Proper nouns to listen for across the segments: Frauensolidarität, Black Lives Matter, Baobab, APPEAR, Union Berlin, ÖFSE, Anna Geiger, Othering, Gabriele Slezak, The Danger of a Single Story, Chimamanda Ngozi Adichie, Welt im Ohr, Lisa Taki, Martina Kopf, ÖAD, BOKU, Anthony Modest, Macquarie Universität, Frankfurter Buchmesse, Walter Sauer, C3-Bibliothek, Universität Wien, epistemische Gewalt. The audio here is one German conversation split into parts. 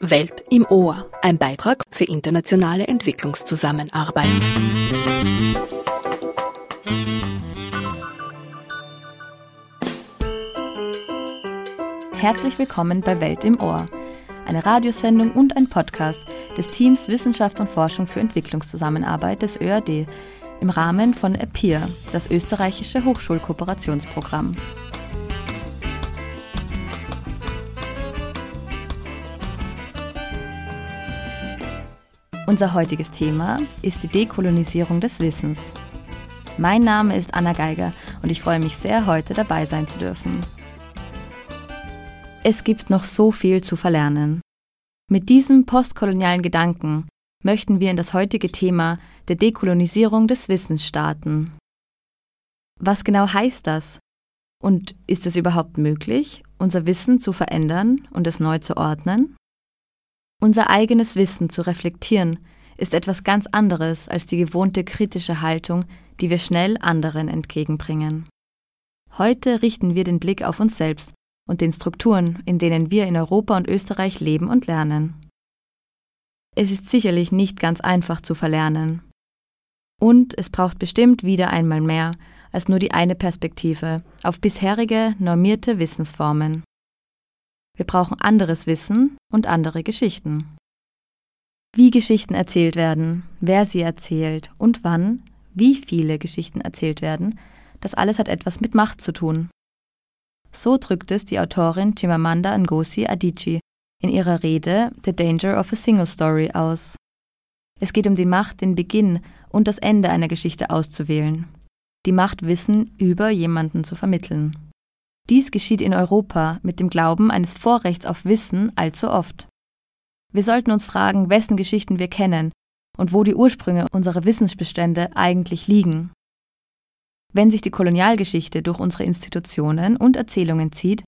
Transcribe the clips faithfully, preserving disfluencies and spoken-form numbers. Welt im Ohr, ein Beitrag für internationale Entwicklungszusammenarbeit. Herzlich willkommen bei Welt im Ohr, eine Radiosendung und ein Podcast des Teams Wissenschaft und Forschung für Entwicklungszusammenarbeit des ÖAD im Rahmen von APPEAR, das österreichische Hochschulkooperationsprogramm. Unser heutiges Thema ist die Dekolonisierung des Wissens. Mein Name ist Anna Geiger und ich freue mich sehr, heute dabei sein zu dürfen. Es gibt noch so viel zu verlernen. Mit diesem postkolonialen Gedanken möchten wir in das heutige Thema der Dekolonisierung des Wissens starten. Was genau heißt das? Und ist es überhaupt möglich, unser Wissen zu verändern und es neu zu ordnen? Unser eigenes Wissen zu reflektieren, ist etwas ganz anderes als die gewohnte kritische Haltung, die wir schnell anderen entgegenbringen. Heute richten wir den Blick auf uns selbst und den Strukturen, in denen wir in Europa und Österreich leben und lernen. Es ist sicherlich nicht ganz einfach zu verlernen. Und es braucht bestimmt wieder einmal mehr als nur die eine Perspektive auf bisherige, normierte Wissensformen. Wir brauchen anderes Wissen und andere Geschichten. Wie Geschichten erzählt werden, wer sie erzählt und wann, wie viele Geschichten erzählt werden, das alles hat etwas mit Macht zu tun. So drückt es die Autorin Chimamanda Ngozi Adichie in ihrer Rede The Danger of a Single Story aus. Es geht um die Macht, den Beginn und das Ende einer Geschichte auszuwählen. Die Macht, Wissen über jemanden zu vermitteln. Dies geschieht in Europa mit dem Glauben eines Vorrechts auf Wissen allzu oft. Wir sollten uns fragen, wessen Geschichten wir kennen und wo die Ursprünge unserer Wissensbestände eigentlich liegen. Wenn sich die Kolonialgeschichte durch unsere Institutionen und Erzählungen zieht,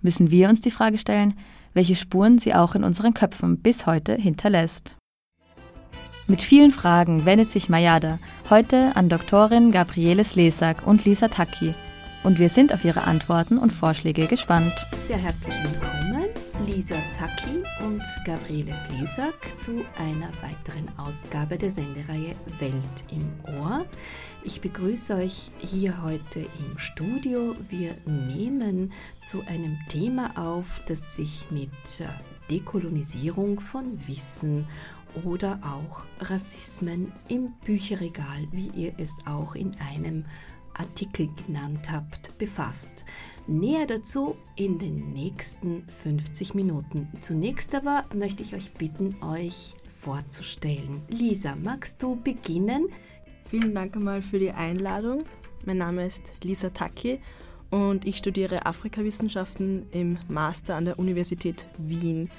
müssen wir uns die Frage stellen, welche Spuren sie auch in unseren Köpfen bis heute hinterlässt. Mit vielen Fragen wendet sich Mayada heute an Doktorin Gabriele Slezak und Lisa Taki. Und wir sind auf Ihre Antworten und Vorschläge gespannt. Sehr herzlich willkommen, Lisa Taki und Gabriele Slezak, zu einer weiteren Ausgabe der Sendereihe Welt im Ohr. Ich begrüße euch hier heute im Studio. Wir nehmen zu einem Thema auf, das sich mit Dekolonisierung von Wissen oder auch Rassismen im Bücherregal, wie ihr es auch in einem Artikel genannt habt, befasst. Näher dazu in den nächsten fünfzig Minuten. Zunächst aber möchte ich euch bitten, euch vorzustellen. Lisa, magst du beginnen? Vielen Dank einmal für die Einladung. Mein Name ist Lisa Taki und ich studiere Afrikawissenschaften im Master an der Universität Wien.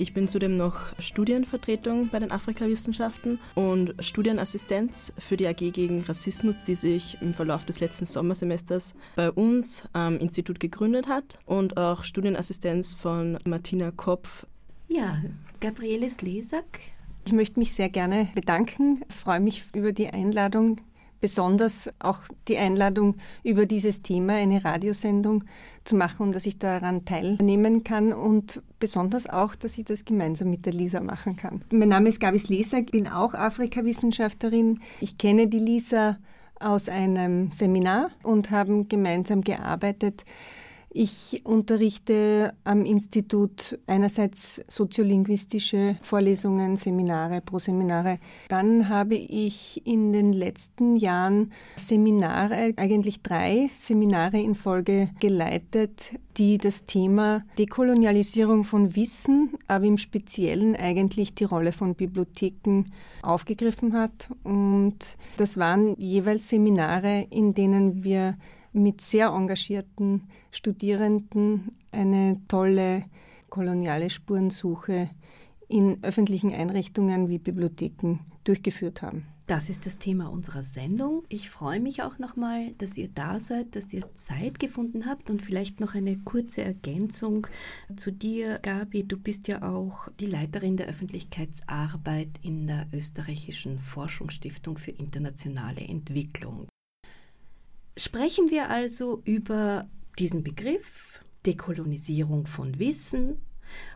Ich bin zudem noch Studienvertretung bei den Afrikawissenschaften und Studienassistenz für die A G gegen Rassismus, die sich im Verlauf des letzten Sommersemesters bei uns am Institut gegründet hat, und auch Studienassistenz von Martina Kopf. Ja, Gabriele Slezak. Ich möchte mich sehr gerne bedanken. Ich freue mich über die Einladung, besonders auch die Einladung, über dieses Thema eine Radiosendung zu machen und dass ich daran teilnehmen kann und besonders auch, dass ich das gemeinsam mit der Lisa machen kann. Mein Name ist Gabi Slezak, ich bin auch Afrikawissenschaftlerin. Ich kenne die Lisa aus einem Seminar und haben gemeinsam gearbeitet. Ich unterrichte am Institut einerseits soziolinguistische Vorlesungen, Seminare, Proseminare. Dann habe ich in den letzten Jahren Seminare, eigentlich drei Seminare in Folge geleitet, die das Thema Dekolonialisierung von Wissen, aber im Speziellen eigentlich die Rolle von Bibliotheken aufgegriffen hat. Und das waren jeweils Seminare, in denen wir mit sehr engagierten Studierenden eine tolle koloniale Spurensuche in öffentlichen Einrichtungen wie Bibliotheken durchgeführt haben. Das ist das Thema unserer Sendung. Ich freue mich auch nochmal, dass ihr da seid, dass ihr Zeit gefunden habt, und vielleicht noch eine kurze Ergänzung zu dir, Gabi. Du bist ja auch die Leiterin der Öffentlichkeitsarbeit in der österreichischen Forschungsstiftung für internationale Entwicklung. Sprechen wir also über diesen Begriff Dekolonisierung von Wissen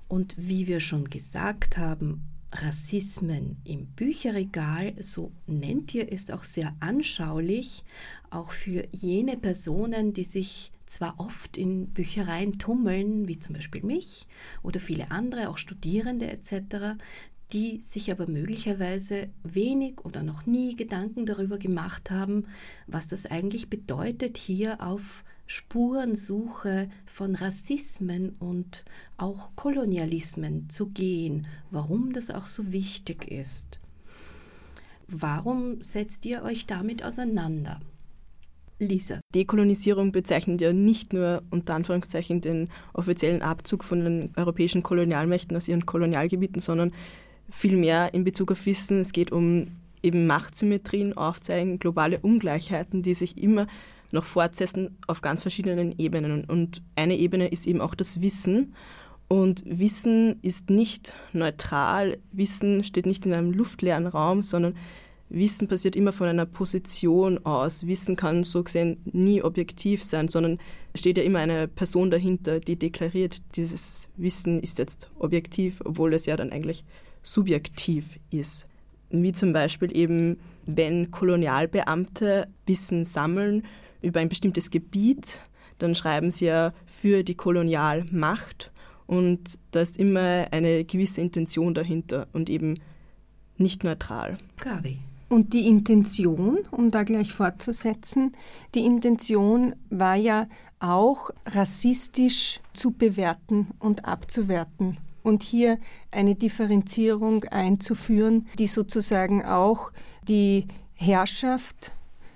und, wie wir schon gesagt haben, Rassismen im Bücherregal, so nennt ihr es auch sehr anschaulich, auch für jene Personen, die sich zwar oft in Büchereien tummeln, wie zum Beispiel mich oder viele andere, auch Studierende et cetera, die sich aber möglicherweise wenig oder noch nie Gedanken darüber gemacht haben, was das eigentlich bedeutet, hier auf Spurensuche von Rassismen und auch Kolonialismen zu gehen, warum das auch so wichtig ist. Warum setzt ihr euch damit auseinander? Lisa. Dekolonisierung bezeichnet ja nicht nur unter Anführungszeichen den offiziellen Abzug von den europäischen Kolonialmächten aus ihren Kolonialgebieten, sondern vielmehr in Bezug auf Wissen. Es geht um eben Machtsymmetrien aufzeigen, globale Ungleichheiten, die sich immer noch fortsetzen auf ganz verschiedenen Ebenen. Und eine Ebene ist eben auch das Wissen. Und Wissen ist nicht neutral. Wissen steht nicht in einem luftleeren Raum, sondern Wissen passiert immer von einer Position aus. Wissen kann so gesehen nie objektiv sein, sondern steht ja immer eine Person dahinter, die deklariert, dieses Wissen ist jetzt objektiv, obwohl es ja dann eigentlich subjektiv ist. Wie zum Beispiel eben, wenn Kolonialbeamte Wissen sammeln über ein bestimmtes Gebiet, dann schreiben sie ja für die Kolonialmacht und da ist immer eine gewisse Intention dahinter und eben nicht neutral. Gabi. Und die Intention, um da gleich fortzusetzen, die Intention war ja auch rassistisch zu bewerten und abzuwerten und hier eine Differenzierung einzuführen, die sozusagen auch die Herrschaft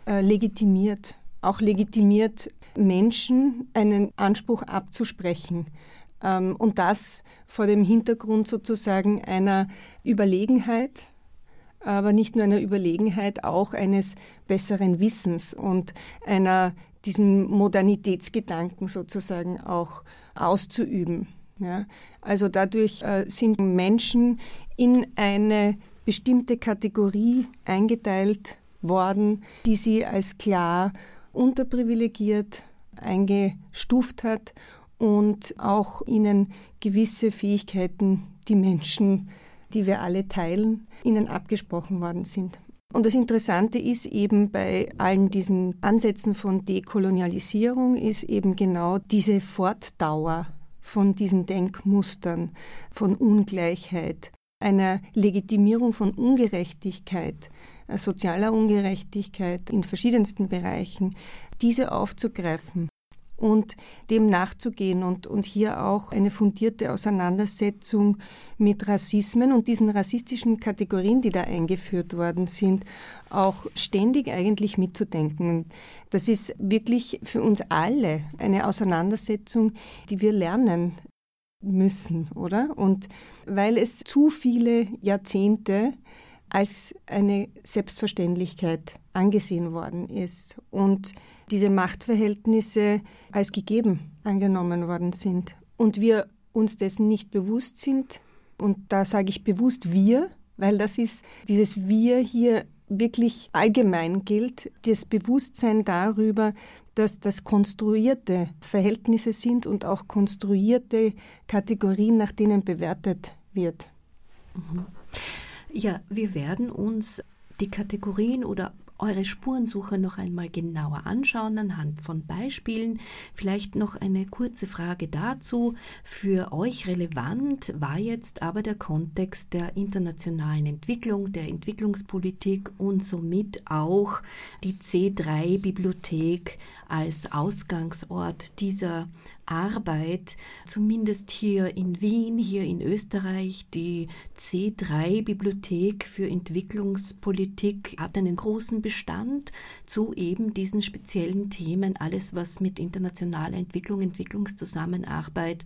äh, legitimiert, auch legitimiert, Menschen einen Anspruch abzusprechen. Ähm, und das vor dem Hintergrund sozusagen einer Überlegenheit, aber nicht nur einer Überlegenheit, auch eines besseren Wissens und einer diesen Modernitätsgedanken sozusagen auch auszuüben. Ja? Also dadurch äh, sind Menschen in eine bestimmte Kategorie eingeteilt worden, die sie als klar unterprivilegiert eingestuft hat und auch ihnen gewisse Fähigkeiten, die Menschen, die wir alle teilen, ihnen abgesprochen worden sind. Und das Interessante ist eben bei allen diesen Ansätzen von Dekolonialisierung ist eben genau diese Fortdauer von diesen Denkmustern, von Ungleichheit, einer Legitimierung von Ungerechtigkeit, sozialer Ungerechtigkeit in verschiedensten Bereichen, diese aufzugreifen und dem nachzugehen und, und hier auch eine fundierte Auseinandersetzung mit Rassismen und diesen rassistischen Kategorien, die da eingeführt worden sind, auch ständig eigentlich mitzudenken. Das ist wirklich für uns alle eine Auseinandersetzung, die wir lernen müssen, oder? Und weil es zu viele Jahrzehnte als eine Selbstverständlichkeit angesehen worden ist und diese Machtverhältnisse als gegeben angenommen worden sind und wir uns dessen nicht bewusst sind, und da sage ich bewusst wir, weil das ist dieses Wir hier wirklich allgemein gilt, das Bewusstsein darüber, dass das konstruierte Verhältnisse sind und auch konstruierte Kategorien, nach denen bewertet wird. Mhm. Ja, wir werden uns die Kategorien oder eure Spurensuche noch einmal genauer anschauen anhand von Beispielen. Vielleicht noch eine kurze Frage dazu. Für euch relevant war jetzt aber der Kontext der internationalen Entwicklung, der Entwicklungspolitik und somit auch die C drei Bibliothek als Ausgangsort dieser Arbeit, zumindest hier in Wien, hier in Österreich. Die C drei Bibliothek für Entwicklungspolitik hat einen großen Bestand zu eben diesen speziellen Themen, alles was mit internationaler Entwicklung, Entwicklungszusammenarbeit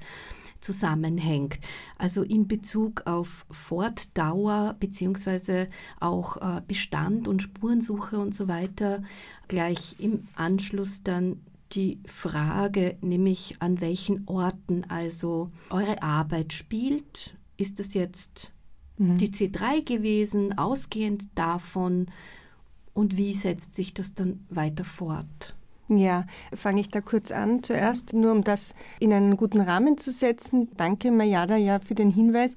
zusammenhängt. Also in Bezug auf Fortdauer beziehungsweise auch Bestand und Spurensuche und so weiter, gleich im Anschluss dann die Frage, nämlich an welchen Orten also eure Arbeit spielt. Ist das jetzt mhm. die C drei gewesen, ausgehend davon, und wie setzt sich das dann weiter fort? Ja, fange ich da kurz an. Zuerst, nur um das in einen guten Rahmen zu setzen, danke Mayada ja für den Hinweis.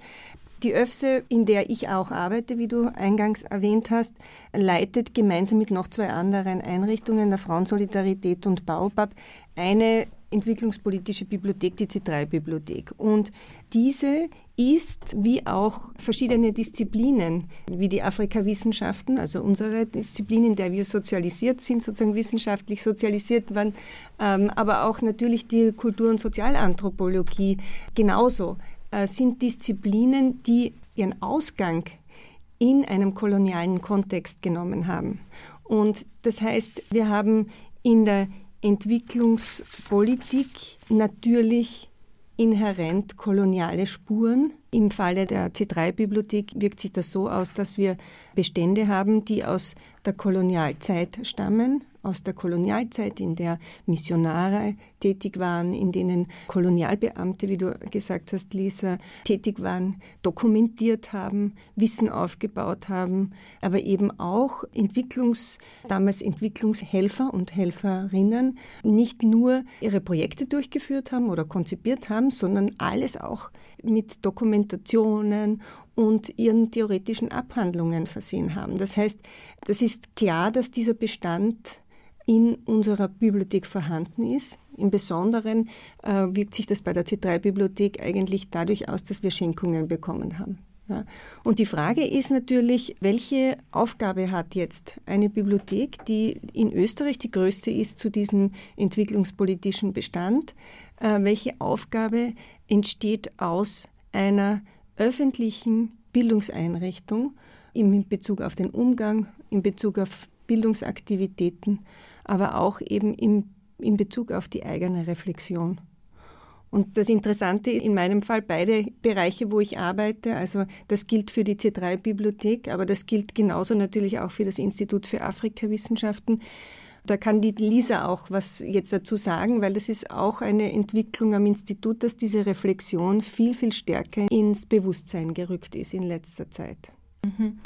Die ÖFSE, in der ich auch arbeite, wie du eingangs erwähnt hast, leitet gemeinsam mit noch zwei anderen Einrichtungen, der Frauensolidarität und Baobab, eine entwicklungspolitische Bibliothek, die C drei Bibliothek. Und diese ist, wie auch verschiedene Disziplinen, wie die Afrikawissenschaften, also unsere Disziplin, in der wir sozialisiert sind, sozusagen wissenschaftlich sozialisiert waren, ähm, aber auch natürlich die Kultur- und Sozialanthropologie genauso, äh, sind Disziplinen, die ihren Ausgang in einem kolonialen Kontext genommen haben. Und das heißt, wir haben in der Entwicklungspolitik natürlich inhärent koloniale Spuren. Im Falle der C drei Bibliothek wirkt sich das so aus, dass wir Bestände haben, die aus der Kolonialzeit stammen, aus der Kolonialzeit, in der Missionare tätig waren, in denen Kolonialbeamte, wie du gesagt hast, Lisa, tätig waren, dokumentiert haben, Wissen aufgebaut haben, aber eben auch Entwicklungs-, damals Entwicklungshelfer und Helferinnen nicht nur ihre Projekte durchgeführt haben oder konzipiert haben, sondern alles auch mit Dokumentationen und ihren theoretischen Abhandlungen versehen haben. Das heißt, das ist klar, dass dieser Bestand in unserer Bibliothek vorhanden ist. Im Besonderen äh, wirkt sich das bei der C drei Bibliothek eigentlich dadurch aus, dass wir Schenkungen bekommen haben. Ja. Und die Frage ist natürlich, welche Aufgabe hat jetzt eine Bibliothek, die in Österreich die größte ist zu diesem entwicklungspolitischen Bestand? Äh, welche Aufgabe entsteht aus einer öffentlichen Bildungseinrichtung in Bezug auf den Umgang, in Bezug auf Bildungsaktivitäten, aber auch eben im, in Bezug auf die eigene Reflexion. Und das Interessante ist in meinem Fall beide Bereiche, wo ich arbeite, also das gilt für die C drei Bibliothek, aber das gilt genauso natürlich auch für das Institut für Afrikawissenschaften. Da kann die Lisa auch was jetzt dazu sagen, weil das ist auch eine Entwicklung am Institut, dass diese Reflexion viel, viel stärker ins Bewusstsein gerückt ist in letzter Zeit. Mhm.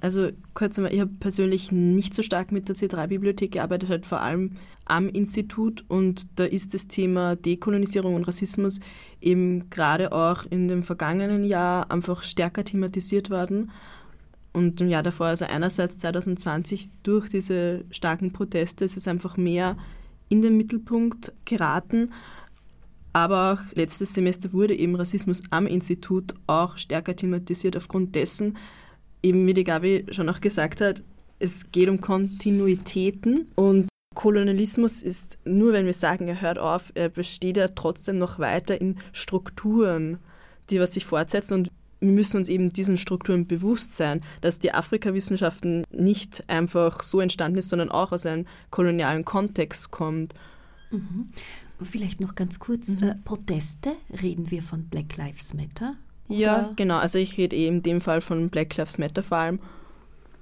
Also kurz einmal, ich habe persönlich nicht so stark mit der C drei Bibliothek gearbeitet, halt vor allem am Institut, und da ist das Thema Dekolonisierung und Rassismus eben gerade auch in dem vergangenen Jahr einfach stärker thematisiert worden und im Jahr davor, also einerseits zwanzig zwanzig durch diese starken Proteste, ist es einfach mehr in den Mittelpunkt geraten, aber auch letztes Semester wurde eben Rassismus am Institut auch stärker thematisiert aufgrund dessen, eben wie die Gabi schon auch gesagt hat, es geht um Kontinuitäten und Kolonialismus ist, nur wenn wir sagen, er hört auf, er besteht ja trotzdem noch weiter in Strukturen, die was sich fortsetzen, und wir müssen uns eben diesen Strukturen bewusst sein, dass die Afrikawissenschaften nicht einfach so entstanden ist, sondern auch aus einem kolonialen Kontext kommt. Mhm. Vielleicht noch ganz kurz, mhm. äh, Proteste, reden wir von Black Lives Matter? Ja, oder? Genau. Also ich rede eben in dem Fall von Black Lives Matter vor allem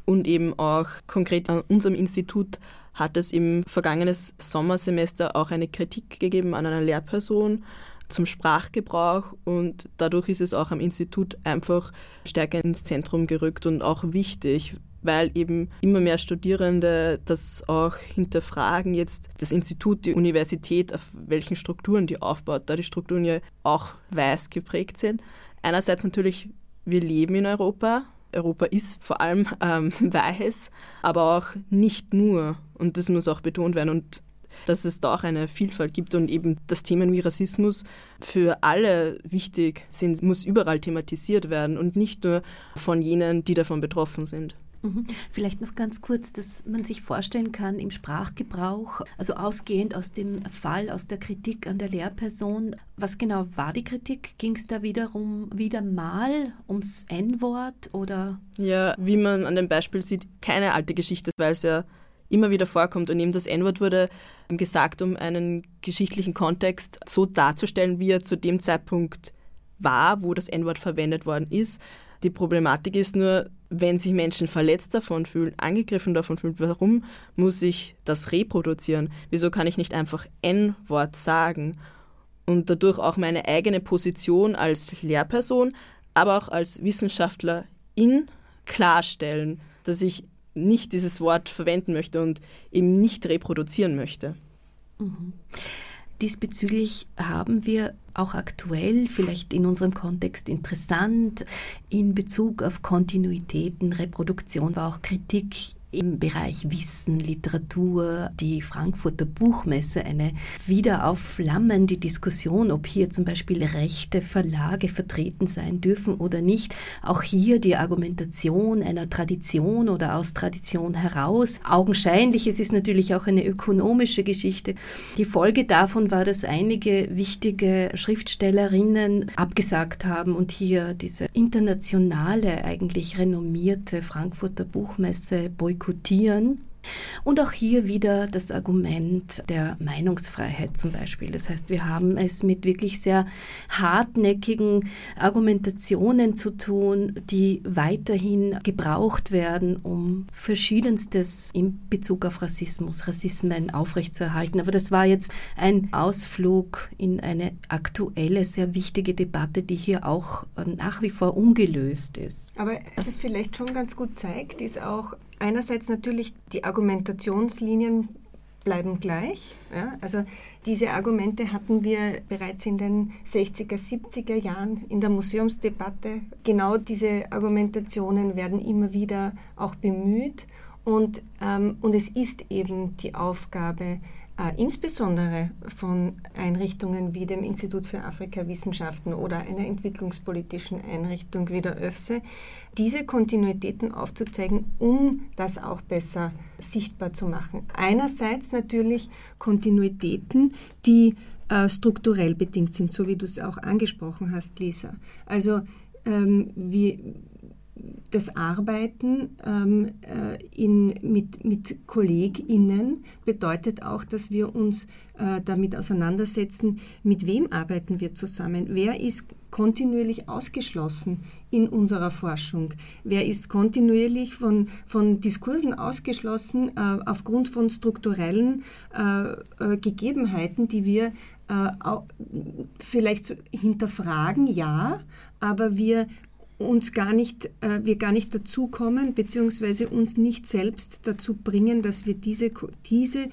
und eben auch konkret an unserem Institut hat es im vergangenen Sommersemester auch eine Kritik gegeben an einer Lehrperson zum Sprachgebrauch, und dadurch ist es auch am Institut einfach stärker ins Zentrum gerückt und auch wichtig, weil eben immer mehr Studierende das auch hinterfragen, jetzt das Institut, die Universität, auf welchen Strukturen die aufbaut, da die Strukturen ja auch weiß geprägt sind. Einerseits natürlich, wir leben in Europa. Europa ist vor allem ähm, weiß, aber auch nicht nur. Und das muss auch betont werden und dass es da auch eine Vielfalt gibt und eben, dass Themen wie Rassismus für alle wichtig sind, muss überall thematisiert werden und nicht nur von jenen, die davon betroffen sind. Vielleicht noch ganz kurz, dass man sich vorstellen kann, im Sprachgebrauch, also ausgehend aus dem Fall, aus der Kritik an der Lehrperson, was genau war die Kritik? Ging es da wiederum wieder mal ums En-Wort oder? Ja, wie man an dem Beispiel sieht, keine alte Geschichte, weil es ja immer wieder vorkommt, und eben das En-Wort wurde gesagt, um einen geschichtlichen Kontext so darzustellen, wie er zu dem Zeitpunkt war, wo das En-Wort verwendet worden ist. Die Problematik ist nur, wenn sich Menschen verletzt davon fühlen, angegriffen davon fühlen, warum muss ich das reproduzieren? Wieso kann ich nicht einfach En-Wort sagen? Und dadurch auch meine eigene Position als Lehrperson, aber auch als Wissenschaftlerin klarstellen, dass ich nicht dieses Wort verwenden möchte und eben nicht reproduzieren möchte. Mhm. Diesbezüglich haben wir auch aktuell, vielleicht in unserem Kontext interessant, in Bezug auf Kontinuitäten, Reproduktion, aber auch Kritik im Bereich Wissen, Literatur, die Frankfurter Buchmesse, eine wieder aufflammende Diskussion, ob hier zum Beispiel rechte Verlage vertreten sein dürfen oder nicht. Auch hier die Argumentation einer Tradition oder aus Tradition heraus. Augenscheinlich, es ist natürlich auch eine ökonomische Geschichte. Die Folge davon war, dass einige wichtige Schriftstellerinnen abgesagt haben und hier diese internationale, eigentlich renommierte Frankfurter Buchmesse boykottiert. Und auch hier wieder das Argument der Meinungsfreiheit zum Beispiel. Das heißt, wir haben es mit wirklich sehr hartnäckigen Argumentationen zu tun, die weiterhin gebraucht werden, um Verschiedenstes in Bezug auf Rassismus, Rassismen aufrechtzuerhalten. Aber das war jetzt ein Ausflug in eine aktuelle, sehr wichtige Debatte, die hier auch nach wie vor ungelöst ist. Aber es ist vielleicht schon ganz gut zeigt, ist auch einerseits natürlich, die Argumentationslinien bleiben gleich. Ja? Also diese Argumente hatten wir bereits in den sechziger, siebziger Jahren in der Museumsdebatte. Genau diese Argumentationen werden immer wieder auch bemüht. Und, ähm, und es ist eben die Aufgabe, äh, insbesondere von Einrichtungen wie dem Institut für Afrikawissenschaften oder einer entwicklungspolitischen Einrichtung wie der ÖFSE, diese Kontinuitäten aufzuzeigen, um das auch besser sichtbar zu machen. Einerseits natürlich Kontinuitäten, die äh, strukturell bedingt sind, so wie du es auch angesprochen hast, Lisa. Also ähm, wie das Arbeiten ähm, äh, in, mit, mit KollegInnen bedeutet auch, dass wir uns äh, damit auseinandersetzen, mit wem arbeiten wir zusammen, wer ist kontinuierlich ausgeschlossen in unserer Forschung. Wer ist kontinuierlich von, von Diskursen ausgeschlossen äh, aufgrund von strukturellen äh, äh, Gegebenheiten, die wir äh, auch vielleicht hinterfragen, ja, aber wir uns gar nicht, äh, wir gar nicht dazu kommen, beziehungsweise uns nicht selbst dazu bringen, dass wir diese, diese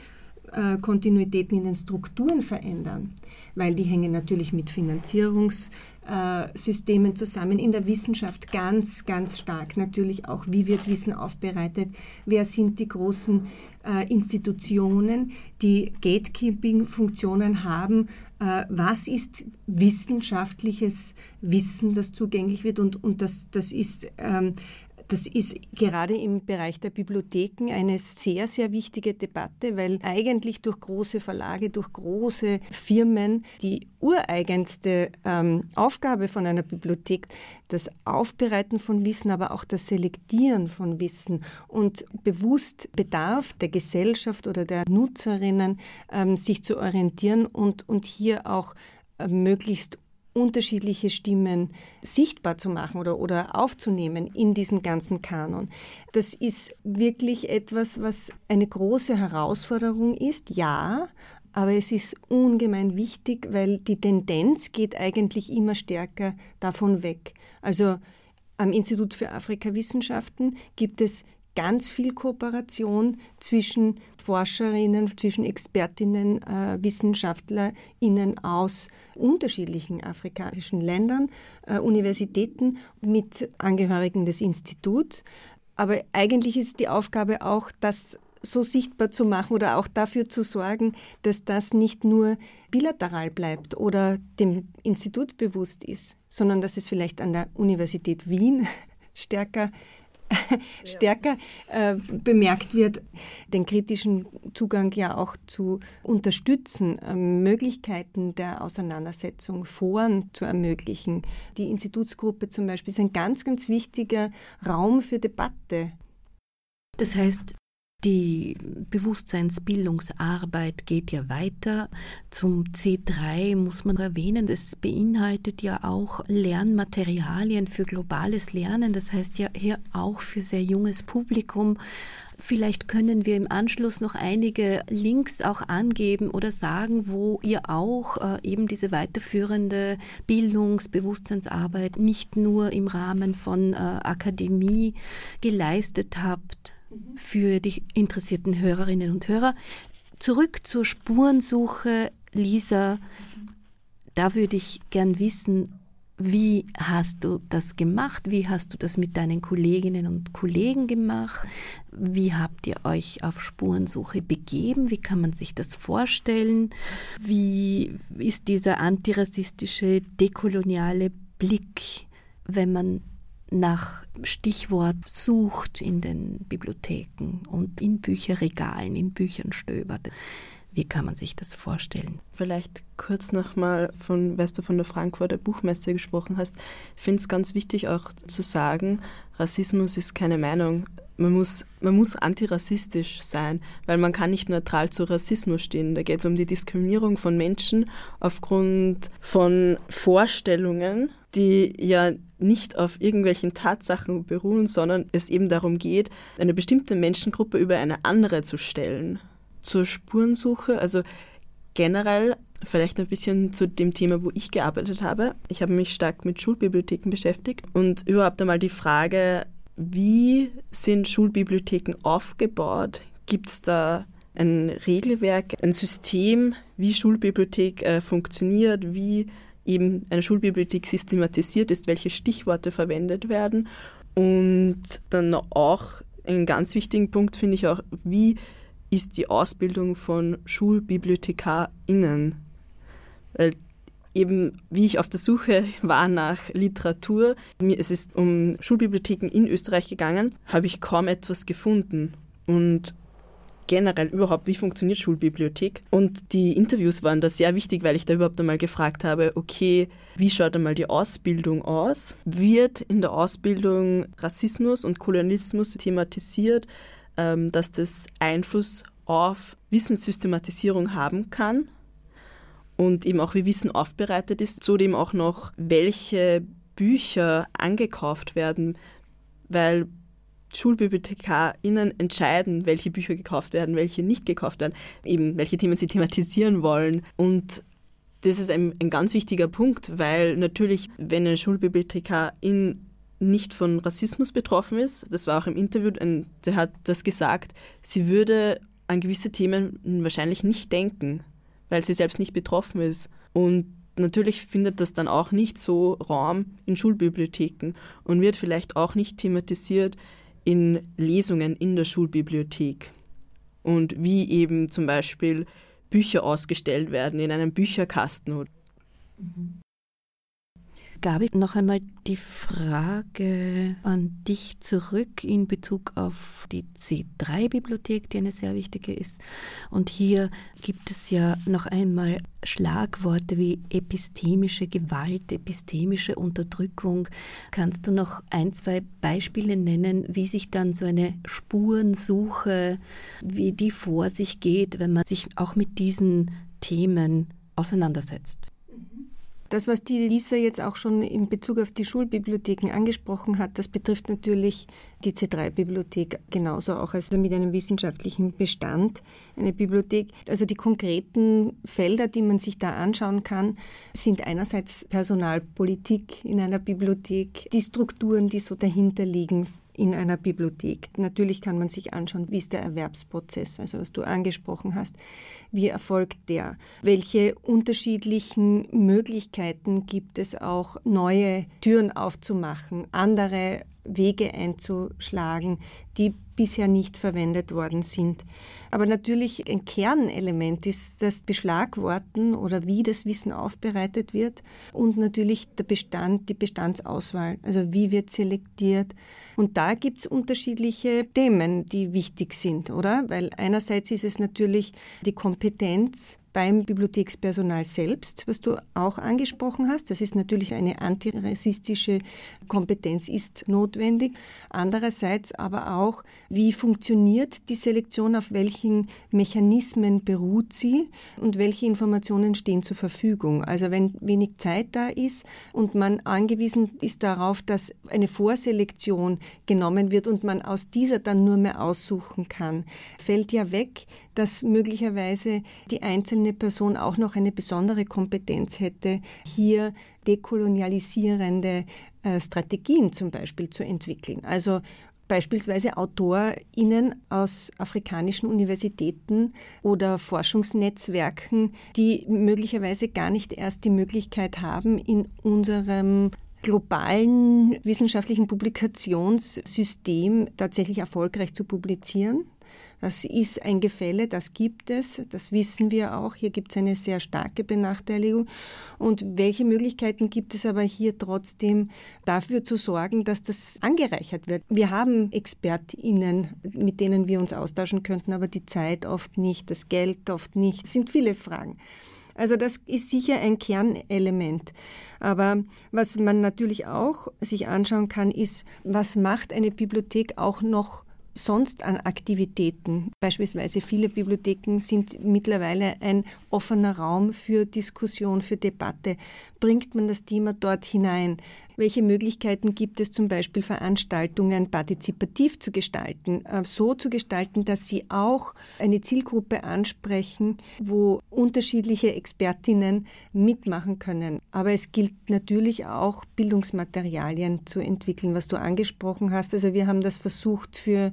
äh, Kontinuitäten in den Strukturen verändern, weil die hängen natürlich mit Finanzierungs Systemen zusammen, in der Wissenschaft ganz, ganz stark natürlich auch, wie wird Wissen aufbereitet, wer sind die großen äh, Institutionen, die Gatekeeping-Funktionen haben, äh, was ist wissenschaftliches Wissen, das zugänglich wird und, und das, das ist ähm, Das ist gerade im Bereich der Bibliotheken eine sehr, sehr wichtige Debatte, weil eigentlich durch große Verlage, durch große Firmen die ureigenste ähm, Aufgabe von einer Bibliothek das Aufbereiten von Wissen, aber auch das Selektieren von Wissen und bewusst Bedarf der Gesellschaft oder der Nutzerinnen, ähm, sich zu orientieren und, und hier auch äh, möglichst unterschiedliche Stimmen sichtbar zu machen oder, oder aufzunehmen in diesen ganzen Kanon. Das ist wirklich etwas, was eine große Herausforderung ist, ja, aber es ist ungemein wichtig, weil die Tendenz geht eigentlich immer stärker davon weg. Also am Institut für Afrikawissenschaften gibt es ganz viel Kooperation zwischen Forscherinnen, zwischen Expertinnen, äh, WissenschaftlerInnen aus unterschiedlichen afrikanischen Ländern, äh, Universitäten mit Angehörigen des Instituts. Aber eigentlich ist die Aufgabe auch, das so sichtbar zu machen oder auch dafür zu sorgen, dass das nicht nur bilateral bleibt oder dem Institut bewusst ist, sondern dass es vielleicht an der Universität Wien stärker stärker äh, bemerkt wird, den kritischen Zugang ja auch zu unterstützen, äh, Möglichkeiten der Auseinandersetzung, Foren zu ermöglichen. Die Institutsgruppe zum Beispiel ist ein ganz, ganz wichtiger Raum für Debatte. Das heißt, die Bewusstseinsbildungsarbeit geht ja weiter. Zum C drei muss man erwähnen, es beinhaltet ja auch Lernmaterialien für globales Lernen, das heißt ja hier auch für sehr junges Publikum. Vielleicht können wir im Anschluss noch einige Links auch angeben oder sagen, wo ihr auch äh, eben diese weiterführende Bildungs-Bewusstseinsarbeit nicht nur im Rahmen von äh, Akademie geleistet habt, mhm. für die interessierten Hörerinnen und Hörer. Zurück zur Spurensuche, Lisa, mhm. da würde ich gern wissen, wie hast du das gemacht? Wie hast du das mit deinen Kolleginnen und Kollegen gemacht? Wie habt ihr euch auf Spurensuche begeben? Wie kann man sich das vorstellen? Wie ist dieser antirassistische, dekoloniale Blick, wenn man nach Stichwort sucht in den Bibliotheken und in Bücherregalen, in Büchern stöbert? Wie kann man sich das vorstellen? Vielleicht kurz nochmal, von, weil du von der Frankfurter Buchmesse gesprochen hast. Ich finde es ganz wichtig auch zu sagen, Rassismus ist keine Meinung. Man muss, man muss antirassistisch sein, weil man kann nicht neutral zu Rassismus stehen. Da geht es um die Diskriminierung von Menschen aufgrund von Vorstellungen, die ja nicht auf irgendwelchen Tatsachen beruhen, sondern es eben darum geht, eine bestimmte Menschengruppe über eine andere zu stellen. Zur Spurensuche, also generell vielleicht ein bisschen zu dem Thema, wo ich gearbeitet habe. Ich habe mich stark mit Schulbibliotheken beschäftigt und überhaupt einmal die Frage, wie sind Schulbibliotheken aufgebaut? Gibt es da ein Regelwerk, ein System, wie Schulbibliothek äh, funktioniert, wie eben eine Schulbibliothek systematisiert ist, welche Stichworte verwendet werden? Und dann auch einen ganz wichtigen Punkt finde ich auch, wie ist die Ausbildung von SchulbibliothekarInnen. Weil eben, wie ich auf der Suche war nach Literatur, es ist um Schulbibliotheken in Österreich gegangen, habe ich kaum etwas gefunden. Und generell überhaupt, wie funktioniert Schulbibliothek? Und die Interviews waren da sehr wichtig, weil ich da überhaupt einmal gefragt habe, okay, wie schaut einmal die Ausbildung aus? Wird in der Ausbildung Rassismus und Kolonialismus thematisiert? Dass das Einfluss auf Wissenssystematisierung haben kann und eben auch wie Wissen aufbereitet ist, zudem auch noch, welche Bücher angekauft werden, weil SchulbibliothekarInnen entscheiden, welche Bücher gekauft werden, welche nicht gekauft werden, eben welche Themen sie thematisieren wollen. Und das ist ein, ein ganz wichtiger Punkt, weil natürlich, wenn eine SchulbibliothekarIn nicht von Rassismus betroffen ist. Das war auch im Interview, und sie hat das gesagt, sie würde an gewisse Themen wahrscheinlich nicht denken, weil sie selbst nicht betroffen ist. Und natürlich findet das dann auch nicht so Raum in Schulbibliotheken und wird vielleicht auch nicht thematisiert in Lesungen in der Schulbibliothek. Und wie eben zum Beispiel Bücher ausgestellt werden in einem Bücherkasten. Mhm. Gabi, noch einmal die Frage an dich zurück in Bezug auf die C drei Bibliothek, die eine sehr wichtige ist. Und hier gibt es ja noch einmal Schlagworte wie epistemische Gewalt, epistemische Unterdrückung. Kannst du noch ein, zwei Beispiele nennen, wie sich dann so eine Spurensuche, wie die vor sich geht, wenn man sich auch mit diesen Themen auseinandersetzt? Das, was die Lisa jetzt auch schon in Bezug auf die Schulbibliotheken angesprochen hat, das betrifft natürlich die C drei Bibliothek genauso auch, also mit einem wissenschaftlichen Bestand, eine Bibliothek. Also die konkreten Felder, die man sich da anschauen kann, sind einerseits Personalpolitik in einer Bibliothek, die Strukturen, die so dahinter liegen in einer Bibliothek. Natürlich kann man sich anschauen, wie ist der Erwerbsprozess, also was du angesprochen hast, wie erfolgt der? Welche unterschiedlichen Möglichkeiten gibt es auch, neue Türen aufzumachen, andere Wege einzuschlagen, die bisher nicht verwendet worden sind. Aber natürlich ein Kernelement ist das Beschlagworten oder wie das Wissen aufbereitet wird und natürlich der Bestand, die Bestandsauswahl, also wie wird selektiert. Und da gibt es unterschiedliche Themen, die wichtig sind, oder? Weil einerseits ist es natürlich die Kompetenz beim Bibliothekspersonal selbst, was du auch angesprochen hast. Das ist natürlich eine antirassistische Kompetenz, ist notwendig. Andererseits aber auch, wie funktioniert die Selektion, auf welchen Mechanismen beruht sie und welche Informationen stehen zur Verfügung. Also wenn wenig Zeit da ist und man angewiesen ist darauf, dass eine Vorselektion genommen wird und man aus dieser dann nur mehr aussuchen kann, fällt ja weg, dass möglicherweise die einzelne Person auch noch eine besondere Kompetenz hätte, hier dekolonialisierende äh, Strategien zum Beispiel zu entwickeln. Also beispielsweise AutorInnen aus afrikanischen Universitäten oder Forschungsnetzwerken, die möglicherweise gar nicht erst die Möglichkeit haben, in unserem globalen wissenschaftlichen Publikationssystem tatsächlich erfolgreich zu publizieren. Das ist ein Gefälle, das gibt es, das wissen wir auch. Hier gibt es eine sehr starke Benachteiligung. Und welche Möglichkeiten gibt es aber hier trotzdem dafür zu sorgen, dass das angereichert wird? Wir haben ExpertInnen, mit denen wir uns austauschen könnten, aber die Zeit oft nicht, das Geld oft nicht. Es sind viele Fragen. Also das ist sicher ein Kernelement. Aber was man natürlich auch sich anschauen kann, ist, was macht eine Bibliothek auch noch sonst an Aktivitäten. Beispielsweise viele Bibliotheken sind mittlerweile ein offener Raum für Diskussion, für Debatte. Bringt man das Thema dort hinein? Welche Möglichkeiten gibt es zum Beispiel, Veranstaltungen partizipativ zu gestalten, so zu gestalten, dass sie auch eine Zielgruppe ansprechen, wo unterschiedliche Expertinnen mitmachen können. Aber es gilt natürlich auch, Bildungsmaterialien zu entwickeln, was du angesprochen hast. Also wir haben das versucht für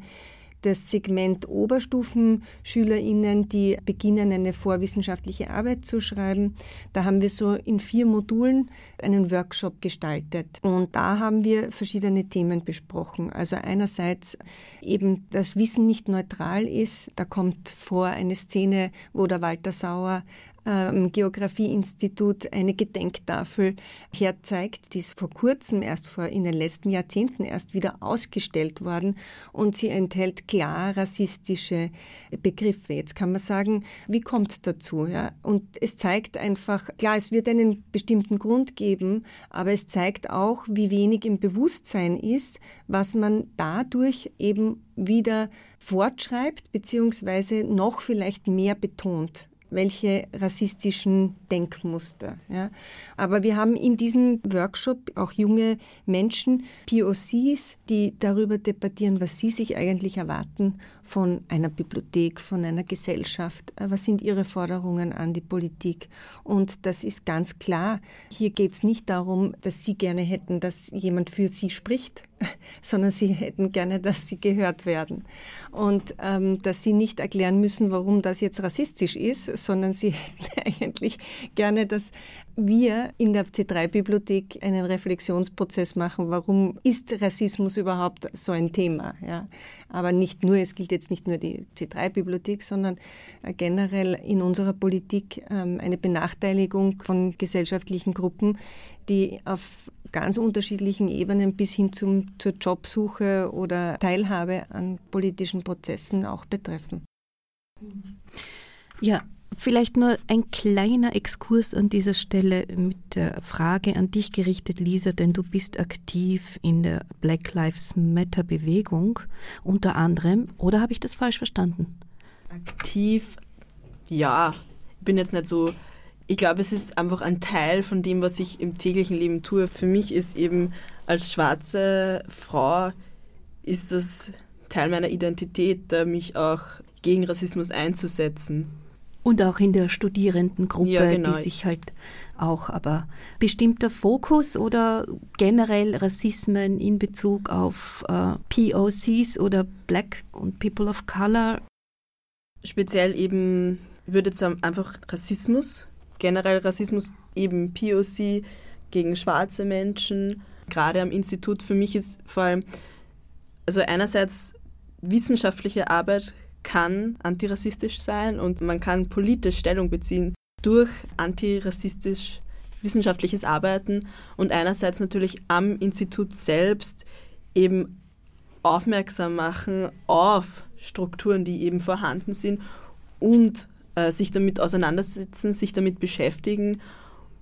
das Segment OberstufenschülerInnen, die beginnen, eine vorwissenschaftliche Arbeit zu schreiben. Da haben wir so in vier Modulen einen Workshop gestaltet. Und da haben wir verschiedene Themen besprochen. Also einerseits eben, dass Wissen nicht neutral ist. Da kommt vor eine Szene, wo der Walter Sauer am Geografieinstitut eine Gedenktafel herzeigt, die ist vor kurzem, erst vor in den letzten Jahrzehnten erst wieder ausgestellt worden und sie enthält klar rassistische Begriffe. Jetzt kann man sagen, wie kommt es dazu? Ja? Und es zeigt einfach, klar, es wird einen bestimmten Grund geben, aber es zeigt auch, wie wenig im Bewusstsein ist, was man dadurch eben wieder fortschreibt, beziehungsweise noch vielleicht mehr betont. Welche rassistischen Denkmuster. Ja. Aber wir haben in diesem Workshop auch junge Menschen, P O Cs, die darüber debattieren, was sie sich eigentlich erwarten von einer Bibliothek, von einer Gesellschaft. Was sind ihre Forderungen an die Politik? Und das ist ganz klar. Hier geht es nicht darum, dass sie gerne hätten, dass jemand für sie spricht, sondern sie hätten gerne, dass sie gehört werden. Und ähm, dass sie nicht erklären müssen, warum das jetzt rassistisch ist, sondern sie hätten eigentlich gerne, dass wir in der C drei Bibliothek einen Reflexionsprozess machen, warum ist Rassismus überhaupt so ein Thema? Ja? Aber nicht nur, es gilt jetzt nicht nur die C drei Bibliothek, sondern generell in unserer Politik ähm, eine Benachteiligung von gesellschaftlichen Gruppen, die auf ganz unterschiedlichen Ebenen bis hin zum, zur Jobsuche oder Teilhabe an politischen Prozessen auch betreffen. Ja, vielleicht nur ein kleiner Exkurs an dieser Stelle mit der Frage an dich gerichtet, Lisa, denn du bist aktiv in der Black Lives Matter Bewegung unter anderem, oder habe ich das falsch verstanden? Aktiv, ja, ich bin jetzt nicht so... Ich glaube, es ist einfach ein Teil von dem, was ich im täglichen Leben tue. Für mich ist eben als schwarze Frau ist das Teil meiner Identität, mich auch gegen Rassismus einzusetzen. Und auch in der Studierendengruppe, ja, genau. Die sich halt auch, aber bestimmter Fokus oder generell Rassismen in Bezug auf äh, P O Cs oder Black und People of Color? Speziell eben, ich würde jetzt sagen, einfach Rassismus. Generell Rassismus, eben P O C gegen schwarze Menschen, gerade am Institut. Für mich ist vor allem, also einerseits wissenschaftliche Arbeit kann antirassistisch sein und man kann politisch Stellung beziehen durch antirassistisch wissenschaftliches Arbeiten und einerseits natürlich am Institut selbst eben aufmerksam machen auf Strukturen, die eben vorhanden sind und sich damit auseinandersetzen, sich damit beschäftigen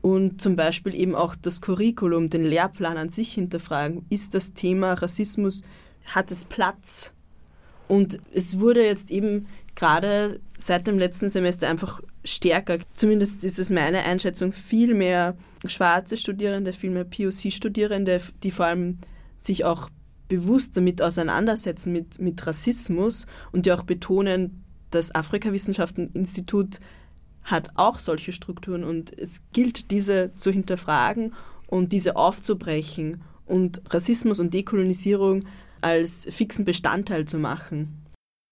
und zum Beispiel eben auch das Curriculum, den Lehrplan an sich hinterfragen. Ist das Thema Rassismus, hat es Platz? Und es wurde jetzt eben gerade seit dem letzten Semester einfach stärker, zumindest ist es meine Einschätzung, viel mehr schwarze Studierende, viel mehr P O C-Studierende, die vor allem sich auch bewusst damit auseinandersetzen, mit, mit Rassismus und die auch betonen, das Afrikawissenschafteninstitut hat auch solche Strukturen und es gilt, diese zu hinterfragen und diese aufzubrechen und Rassismus und Dekolonisierung als fixen Bestandteil zu machen.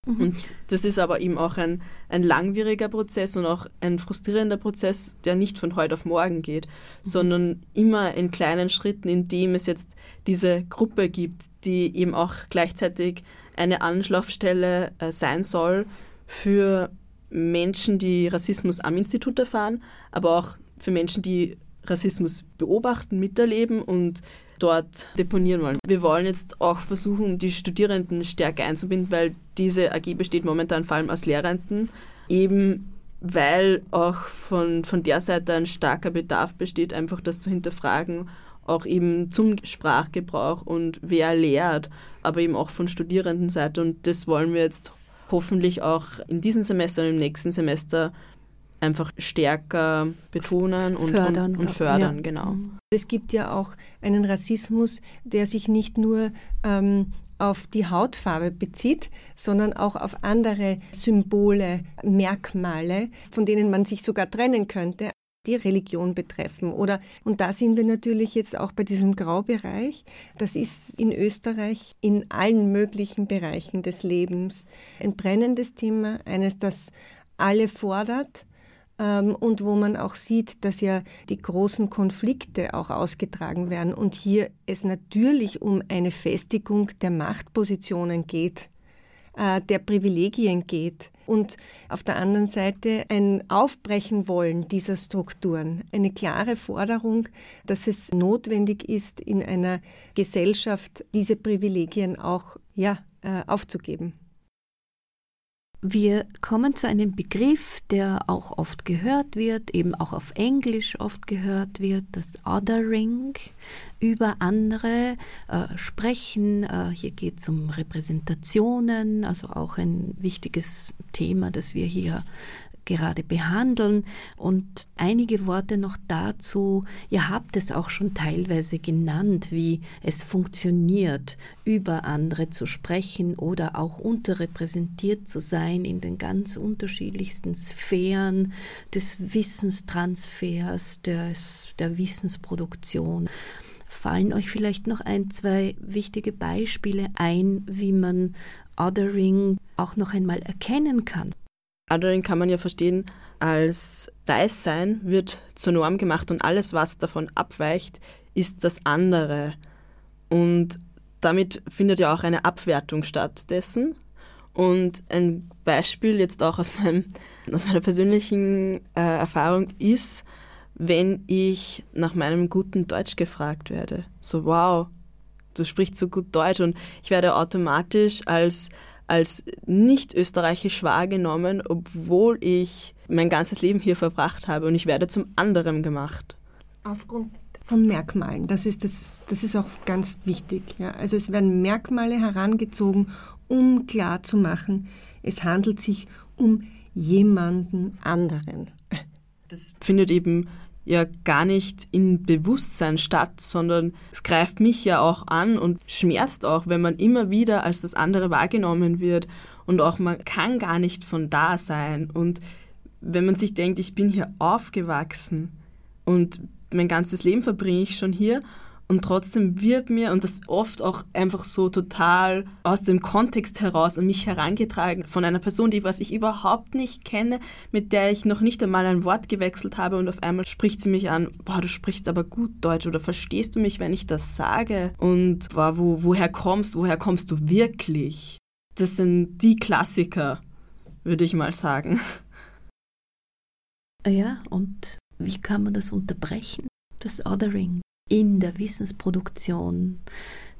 Mhm. Und das ist aber eben auch ein, ein langwieriger Prozess und auch ein frustrierender Prozess, der nicht von heute auf morgen geht, mhm. sondern immer in kleinen Schritten, indem es jetzt diese Gruppe gibt, die eben auch gleichzeitig eine Anlaufstelle äh, sein soll für Menschen, die Rassismus am Institut erfahren, aber auch für Menschen, die Rassismus beobachten, miterleben und dort deponieren wollen. Wir wollen jetzt auch versuchen, die Studierenden stärker einzubinden, weil diese A G besteht momentan vor allem aus Lehrenden, eben weil auch von, von der Seite ein starker Bedarf besteht, einfach das zu hinterfragen, auch eben zum Sprachgebrauch und wer lehrt, aber eben auch von Studierendenseite. Und das wollen wir jetzt hoffentlich auch in diesem Semester und im nächsten Semester einfach stärker betonen und fördern. Und, und fördern ja. Genau. Es gibt ja auch einen Rassismus, der sich nicht nur ähm, auf die Hautfarbe bezieht, sondern auch auf andere Symbole, Merkmale, von denen man sich sogar trennen könnte, die Religion betreffen. Oder, und da sind wir natürlich jetzt auch bei diesem Graubereich. Das ist in Österreich in allen möglichen Bereichen des Lebens ein brennendes Thema, eines, das alle fordert. Und wo man auch sieht, dass ja die großen Konflikte auch ausgetragen werden und hier es natürlich um eine Festigung der Machtpositionen geht, der Privilegien geht und auf der anderen Seite ein Aufbrechen wollen dieser Strukturen, eine klare Forderung, dass es notwendig ist, in einer Gesellschaft diese Privilegien auch ja, aufzugeben. Wir kommen zu einem Begriff, der auch oft gehört wird, eben auch auf Englisch oft gehört wird, das Othering, über andere äh, sprechen. Äh, hier geht es um Repräsentationen, also auch ein wichtiges Thema, das wir hier gerade behandeln. Und einige Worte noch dazu. Ihr habt es auch schon teilweise genannt, wie es funktioniert, über andere zu sprechen oder auch unterrepräsentiert zu sein in den ganz unterschiedlichsten Sphären des Wissenstransfers, des, der Wissensproduktion. Fallen euch vielleicht noch ein, zwei wichtige Beispiele ein, wie man Othering auch noch einmal erkennen kann? Othering kann man ja verstehen, als Weißsein wird zur Norm gemacht und alles, was davon abweicht, ist das andere. Und damit findet ja auch eine Abwertung statt dessen. Und ein Beispiel jetzt auch aus, meinem, aus meiner persönlichen äh, Erfahrung ist, wenn ich nach meinem guten Deutsch gefragt werde. So, wow, du sprichst so gut Deutsch. Und ich werde automatisch als als nicht österreichisch wahrgenommen, obwohl ich mein ganzes Leben hier verbracht habe und ich werde zum anderen gemacht. Aufgrund von Merkmalen, das ist, das, das ist auch ganz wichtig. Ja. Also es werden Merkmale herangezogen, um klarzumachen, es handelt sich um jemanden anderen. Das findet eben ja gar nicht in Bewusstsein statt, sondern es greift mich ja auch an und schmerzt auch, wenn man immer wieder als das andere wahrgenommen wird und auch man kann gar nicht von da sein. Und wenn man sich denkt, ich bin hier aufgewachsen und mein ganzes Leben verbringe ich schon hier und trotzdem wird mir, und das oft auch einfach so total aus dem Kontext heraus an mich herangetragen, von einer Person, die was ich überhaupt nicht kenne, mit der ich noch nicht einmal ein Wort gewechselt habe und auf einmal spricht sie mich an, boah, du sprichst aber gut Deutsch oder verstehst du mich, wenn ich das sage? Und boah, wo, woher kommst, woher kommst du wirklich? Das sind die Klassiker, würde ich mal sagen. Ja, und wie kann man das unterbrechen? Das Othering. In der Wissensproduktion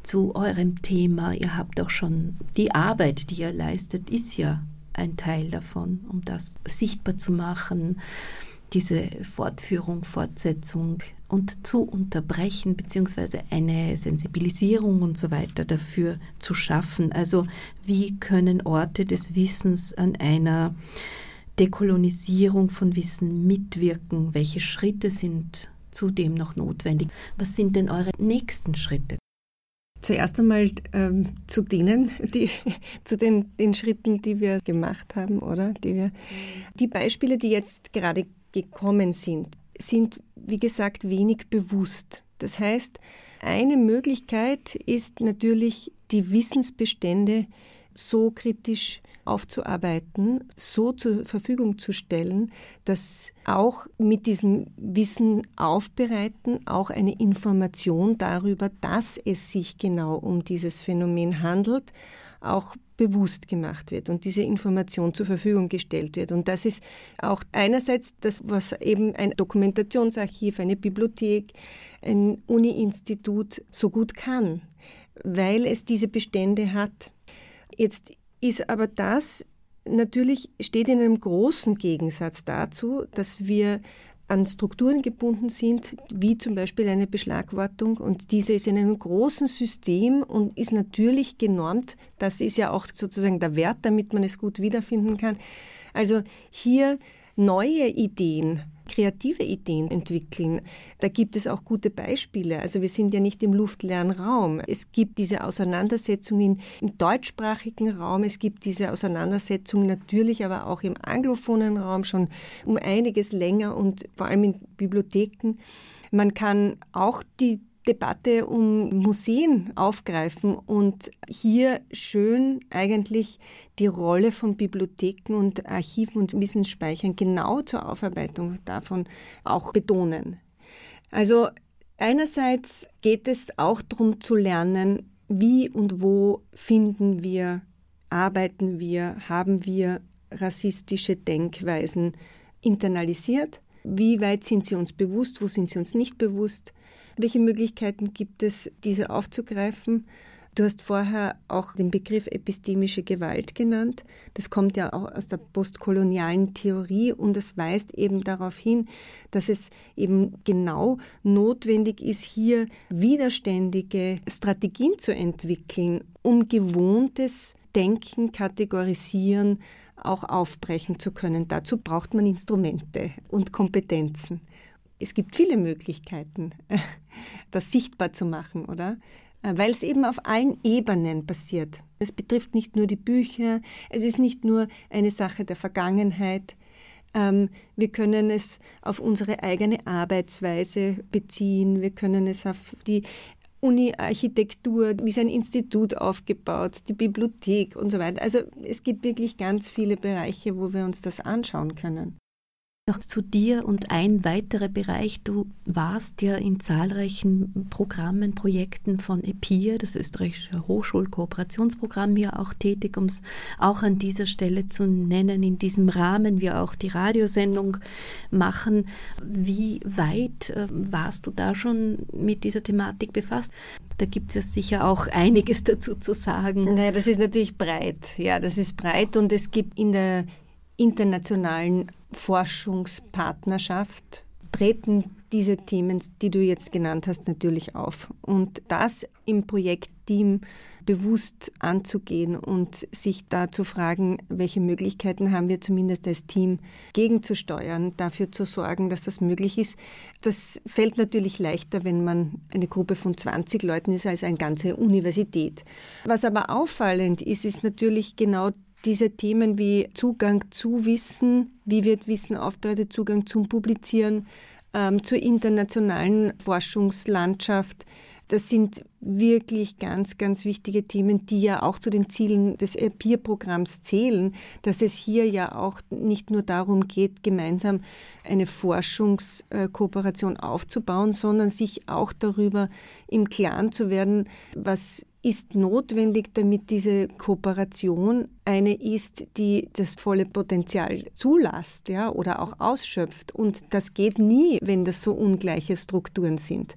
zu eurem Thema. Ihr habt auch schon die Arbeit, die ihr leistet, ist ja ein Teil davon, um das sichtbar zu machen, diese Fortführung, Fortsetzung und zu unterbrechen, beziehungsweise eine Sensibilisierung und so weiter dafür zu schaffen. Also wie können Orte des Wissens an einer Dekolonisierung von Wissen mitwirken? Welche Schritte sind zudem noch notwendig? Was sind denn eure nächsten Schritte? Zuerst einmal ähm, zu denen, die, zu den, den Schritten, die wir gemacht haben, oder? Die, wir, die Beispiele, die jetzt gerade gekommen sind, sind, wie gesagt, wenig bewusst. Das heißt, eine Möglichkeit ist natürlich die Wissensbestände so kritisch aufzuarbeiten, so zur Verfügung zu stellen, dass auch mit diesem Wissen aufbereiten auch eine Information darüber, dass es sich genau um dieses Phänomen handelt, auch bewusst gemacht wird und diese Information zur Verfügung gestellt wird. Und das ist auch einerseits das, was eben ein Dokumentationsarchiv, eine Bibliothek, ein Uni-Institut so gut kann, weil es diese Bestände hat. Jetzt ist aber das natürlich, steht in einem großen Gegensatz dazu, dass wir an Strukturen gebunden sind, wie zum Beispiel eine Beschlagwortung, und diese ist in einem großen System und ist natürlich genormt. Das ist ja auch sozusagen der Wert, damit man es gut wiederfinden kann. Also hier neue Ideen, kreative Ideen entwickeln. Da gibt es auch gute Beispiele. Also wir sind ja nicht im luftleeren Raum. Es gibt diese Auseinandersetzungen im deutschsprachigen Raum. Es gibt diese Auseinandersetzungen natürlich aber auch im anglophonen Raum schon um einiges länger und vor allem in Bibliotheken. Man kann auch die Debatte um Museen aufgreifen und hier schön eigentlich die Rolle von Bibliotheken und Archiven und Wissensspeichern genau zur Aufarbeitung davon auch betonen. Also einerseits geht es auch darum zu lernen, wie und wo finden wir, arbeiten wir, haben wir rassistische Denkweisen internalisiert, wie weit sind sie uns bewusst, wo sind sie uns nicht bewusst, welche Möglichkeiten gibt es, diese aufzugreifen? Du hast vorher auch den Begriff epistemische Gewalt genannt. Das kommt ja auch aus der postkolonialen Theorie und das weist eben darauf hin, dass es eben genau notwendig ist, hier widerständige Strategien zu entwickeln, um gewohntes Denken, Kategorisieren auch aufbrechen zu können. Dazu braucht man Instrumente und Kompetenzen. Es gibt viele Möglichkeiten, das sichtbar zu machen, oder? Weil es eben auf allen Ebenen passiert. Es betrifft nicht nur die Bücher, es ist nicht nur eine Sache der Vergangenheit. Wir können es auf unsere eigene Arbeitsweise beziehen, wir können es auf die Uni-Architektur, wie ist ein Institut aufgebaut, die Bibliothek und so weiter. Also es gibt wirklich ganz viele Bereiche, wo wir uns das anschauen können. Noch zu dir und ein weiterer Bereich. Du warst ja in zahlreichen Programmen, Projekten von APPEAR, das österreichische Hochschulkooperationsprogramm, hier auch tätig, um es auch an dieser Stelle zu nennen, in diesem Rahmen wir auch die Radiosendung machen. Wie weit äh, warst du da schon mit dieser Thematik befasst? Da gibt es ja sicher auch einiges dazu zu sagen. Naja, das ist natürlich breit. Ja, das ist breit und es gibt in der internationalen Forschungspartnerschaft treten diese Themen, die du jetzt genannt hast, natürlich auf. Und das im Projektteam bewusst anzugehen und sich da zu fragen, welche Möglichkeiten haben wir zumindest als Team gegenzusteuern, dafür zu sorgen, dass das möglich ist. Das fällt natürlich leichter, wenn man eine Gruppe von zwanzig Leuten ist, als eine ganze Universität. Was aber auffallend ist, ist natürlich genau diese Themen wie Zugang zu Wissen, wie wird Wissen aufbereitet, Zugang zum Publizieren, ähm, zur internationalen Forschungslandschaft. Das sind wirklich ganz, ganz wichtige Themen, die ja auch zu den Zielen des APPEAR-Programms zählen, dass es hier ja auch nicht nur darum geht, gemeinsam eine Forschungskooperation aufzubauen, sondern sich auch darüber im Klaren zu werden, was ist notwendig, damit diese Kooperation eine ist, die das volle Potenzial zulässt, ja, oder auch ausschöpft. Und das geht nie, wenn das so ungleiche Strukturen sind.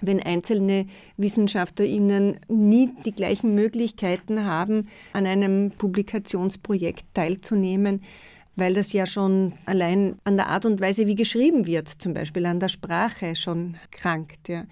Wenn einzelne WissenschaftlerInnen nie die gleichen Möglichkeiten haben, an einem Publikationsprojekt teilzunehmen, weil das ja schon allein an der Art und Weise, wie geschrieben wird, zum Beispiel an der Sprache schon krankt, ja.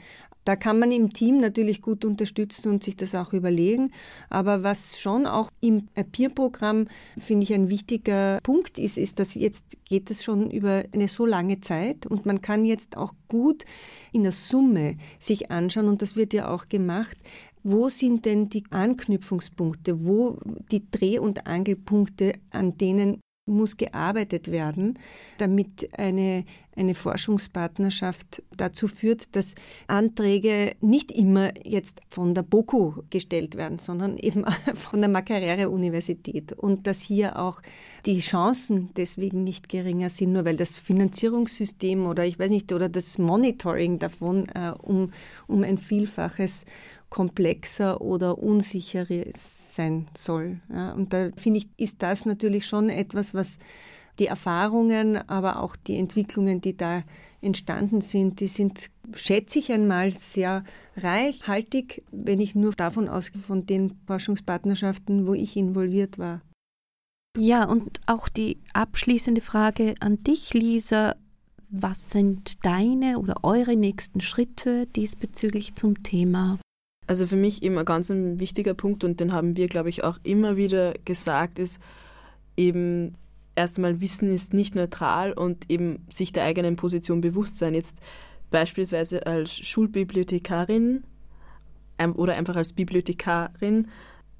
Da kann man im Team natürlich gut unterstützen und sich das auch überlegen. Aber was schon auch im APPEAR-Programm, finde ich, ein wichtiger Punkt ist, ist, dass jetzt geht es schon über eine so lange Zeit und man kann jetzt auch gut in der Summe sich anschauen, und das wird ja auch gemacht, wo sind denn die Anknüpfungspunkte, wo die Dreh- und Angelpunkte, an denen muss gearbeitet werden, damit eine, eine Forschungspartnerschaft dazu führt, dass Anträge nicht immer jetzt von der BOKU gestellt werden, sondern eben von der Macquarie Universität und dass hier auch die Chancen deswegen nicht geringer sind, nur weil das Finanzierungssystem oder ich weiß nicht, oder das Monitoring davon äh, um, um ein Vielfaches komplexer oder unsicherer sein soll. Ja, und da finde ich, ist das natürlich schon etwas, was die Erfahrungen, aber auch die Entwicklungen, die da entstanden sind, die sind, schätze ich einmal, sehr reichhaltig, wenn ich nur davon ausgehe, von den Forschungspartnerschaften, wo ich involviert war. Ja, und auch die abschließende Frage an dich, Lisa. Was sind deine oder eure nächsten Schritte diesbezüglich zum Thema? Also für mich eben ein ganz wichtiger Punkt, und den haben wir, glaube ich, auch immer wieder gesagt, ist eben erst einmal, Wissen ist nicht neutral und eben sich der eigenen Position bewusst sein. Jetzt beispielsweise als Schulbibliothekarin oder einfach als Bibliothekarin,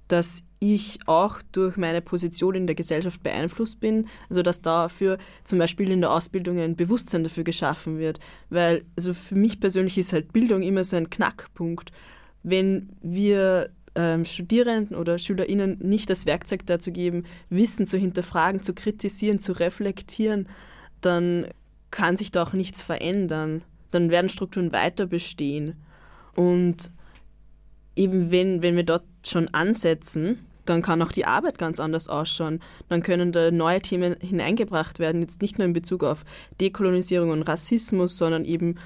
dass ich auch durch meine Position in der Gesellschaft beeinflusst bin, also dass dafür zum Beispiel in der Ausbildung ein Bewusstsein dafür geschaffen wird. Weil also für mich persönlich ist halt Bildung immer so ein Knackpunkt. Wenn wir ähm, Studierenden oder SchülerInnen nicht das Werkzeug dazu geben, Wissen zu hinterfragen, zu kritisieren, zu reflektieren, dann kann sich da auch nichts verändern. Dann werden Strukturen weiter bestehen. Und eben wenn, wenn wir dort schon ansetzen, dann kann auch die Arbeit ganz anders ausschauen. Dann können da neue Themen hineingebracht werden, jetzt nicht nur in Bezug auf Dekolonisierung und Rassismus, sondern eben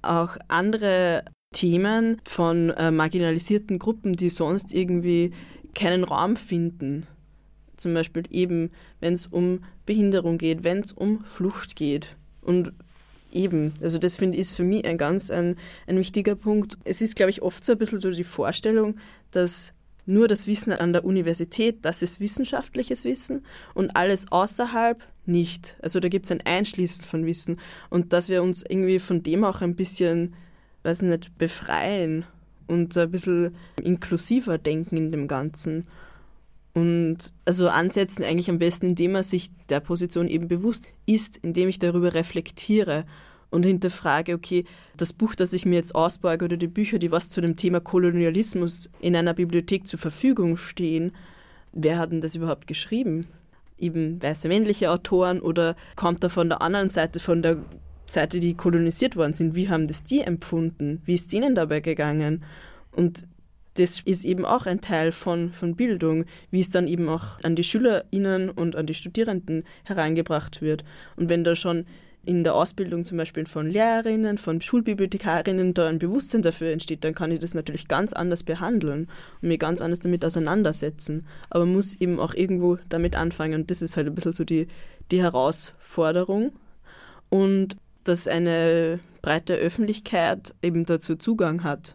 auch andere Themen von äh, marginalisierten Gruppen, die sonst irgendwie keinen Raum finden. Zum Beispiel eben, wenn es um Behinderung geht, wenn es um Flucht geht. Und eben, also das finde ich ist für mich ein ganz ein, ein wichtiger Punkt. Es ist, glaube ich, oft so ein bisschen so die Vorstellung, dass nur das Wissen an der Universität, das ist wissenschaftliches Wissen und alles außerhalb nicht. Also da gibt es ein Einschließen von Wissen und dass wir uns irgendwie von dem auch ein bisschen weiß nicht, befreien und ein bisschen inklusiver denken in dem Ganzen. Und also ansetzen eigentlich am besten, indem man sich der Position eben bewusst ist, indem ich darüber reflektiere und hinterfrage, okay, das Buch, das ich mir jetzt ausborge oder die Bücher, die was zu dem Thema Kolonialismus in einer Bibliothek zur Verfügung stehen, wer hat denn das überhaupt geschrieben? Eben weiße männliche Autoren oder kommt da von der anderen Seite, von der Seite, die kolonisiert worden sind, wie haben das die empfunden? Wie ist denen dabei gegangen? Und das ist eben auch ein Teil von, von Bildung, wie es dann eben auch an die SchülerInnen und an die Studierenden herangebracht wird. Und wenn da schon in der Ausbildung zum Beispiel von Lehrerinnen, von Schulbibliothekarinnen da ein Bewusstsein dafür entsteht, dann kann ich das natürlich ganz anders behandeln und mich ganz anders damit auseinandersetzen. Aber man muss eben auch irgendwo damit anfangen. Und das ist halt ein bisschen so die, die Herausforderung. Und dass eine breite Öffentlichkeit eben dazu Zugang hat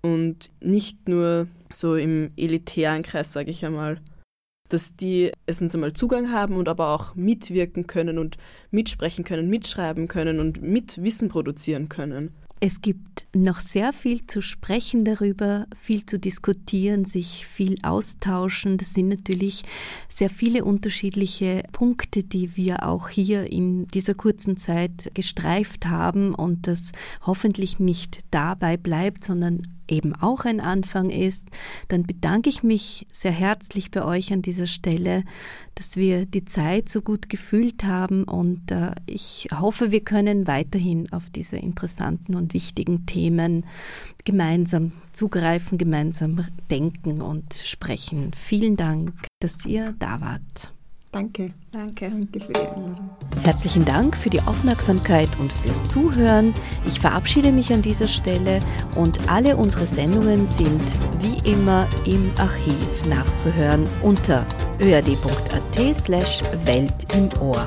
und nicht nur so im elitären Kreis, sage ich einmal, dass die erstens einmal Zugang haben und aber auch mitwirken können und mitsprechen können, mitschreiben können und mit Wissen produzieren können. Es gibt noch sehr viel zu sprechen darüber, viel zu diskutieren, sich viel austauschen. Das sind natürlich sehr viele unterschiedliche Punkte, die wir auch hier in dieser kurzen Zeit gestreift haben und das hoffentlich nicht dabei bleibt, sondern eben auch ein Anfang ist. Dann bedanke ich mich sehr herzlich bei euch an dieser Stelle, dass wir die Zeit so gut gefüllt haben und äh, ich hoffe, wir können weiterhin auf diese interessanten und wichtigen Themen gemeinsam zugreifen, gemeinsam denken und sprechen. Vielen Dank, dass ihr da wart. Danke. Danke. Danke für die Einladung. Herzlichen Dank für die Aufmerksamkeit und fürs Zuhören. Ich verabschiede mich an dieser Stelle und alle unsere Sendungen sind wie immer im Archiv nachzuhören unter ö a d punkt a t slash Welt im Ohr.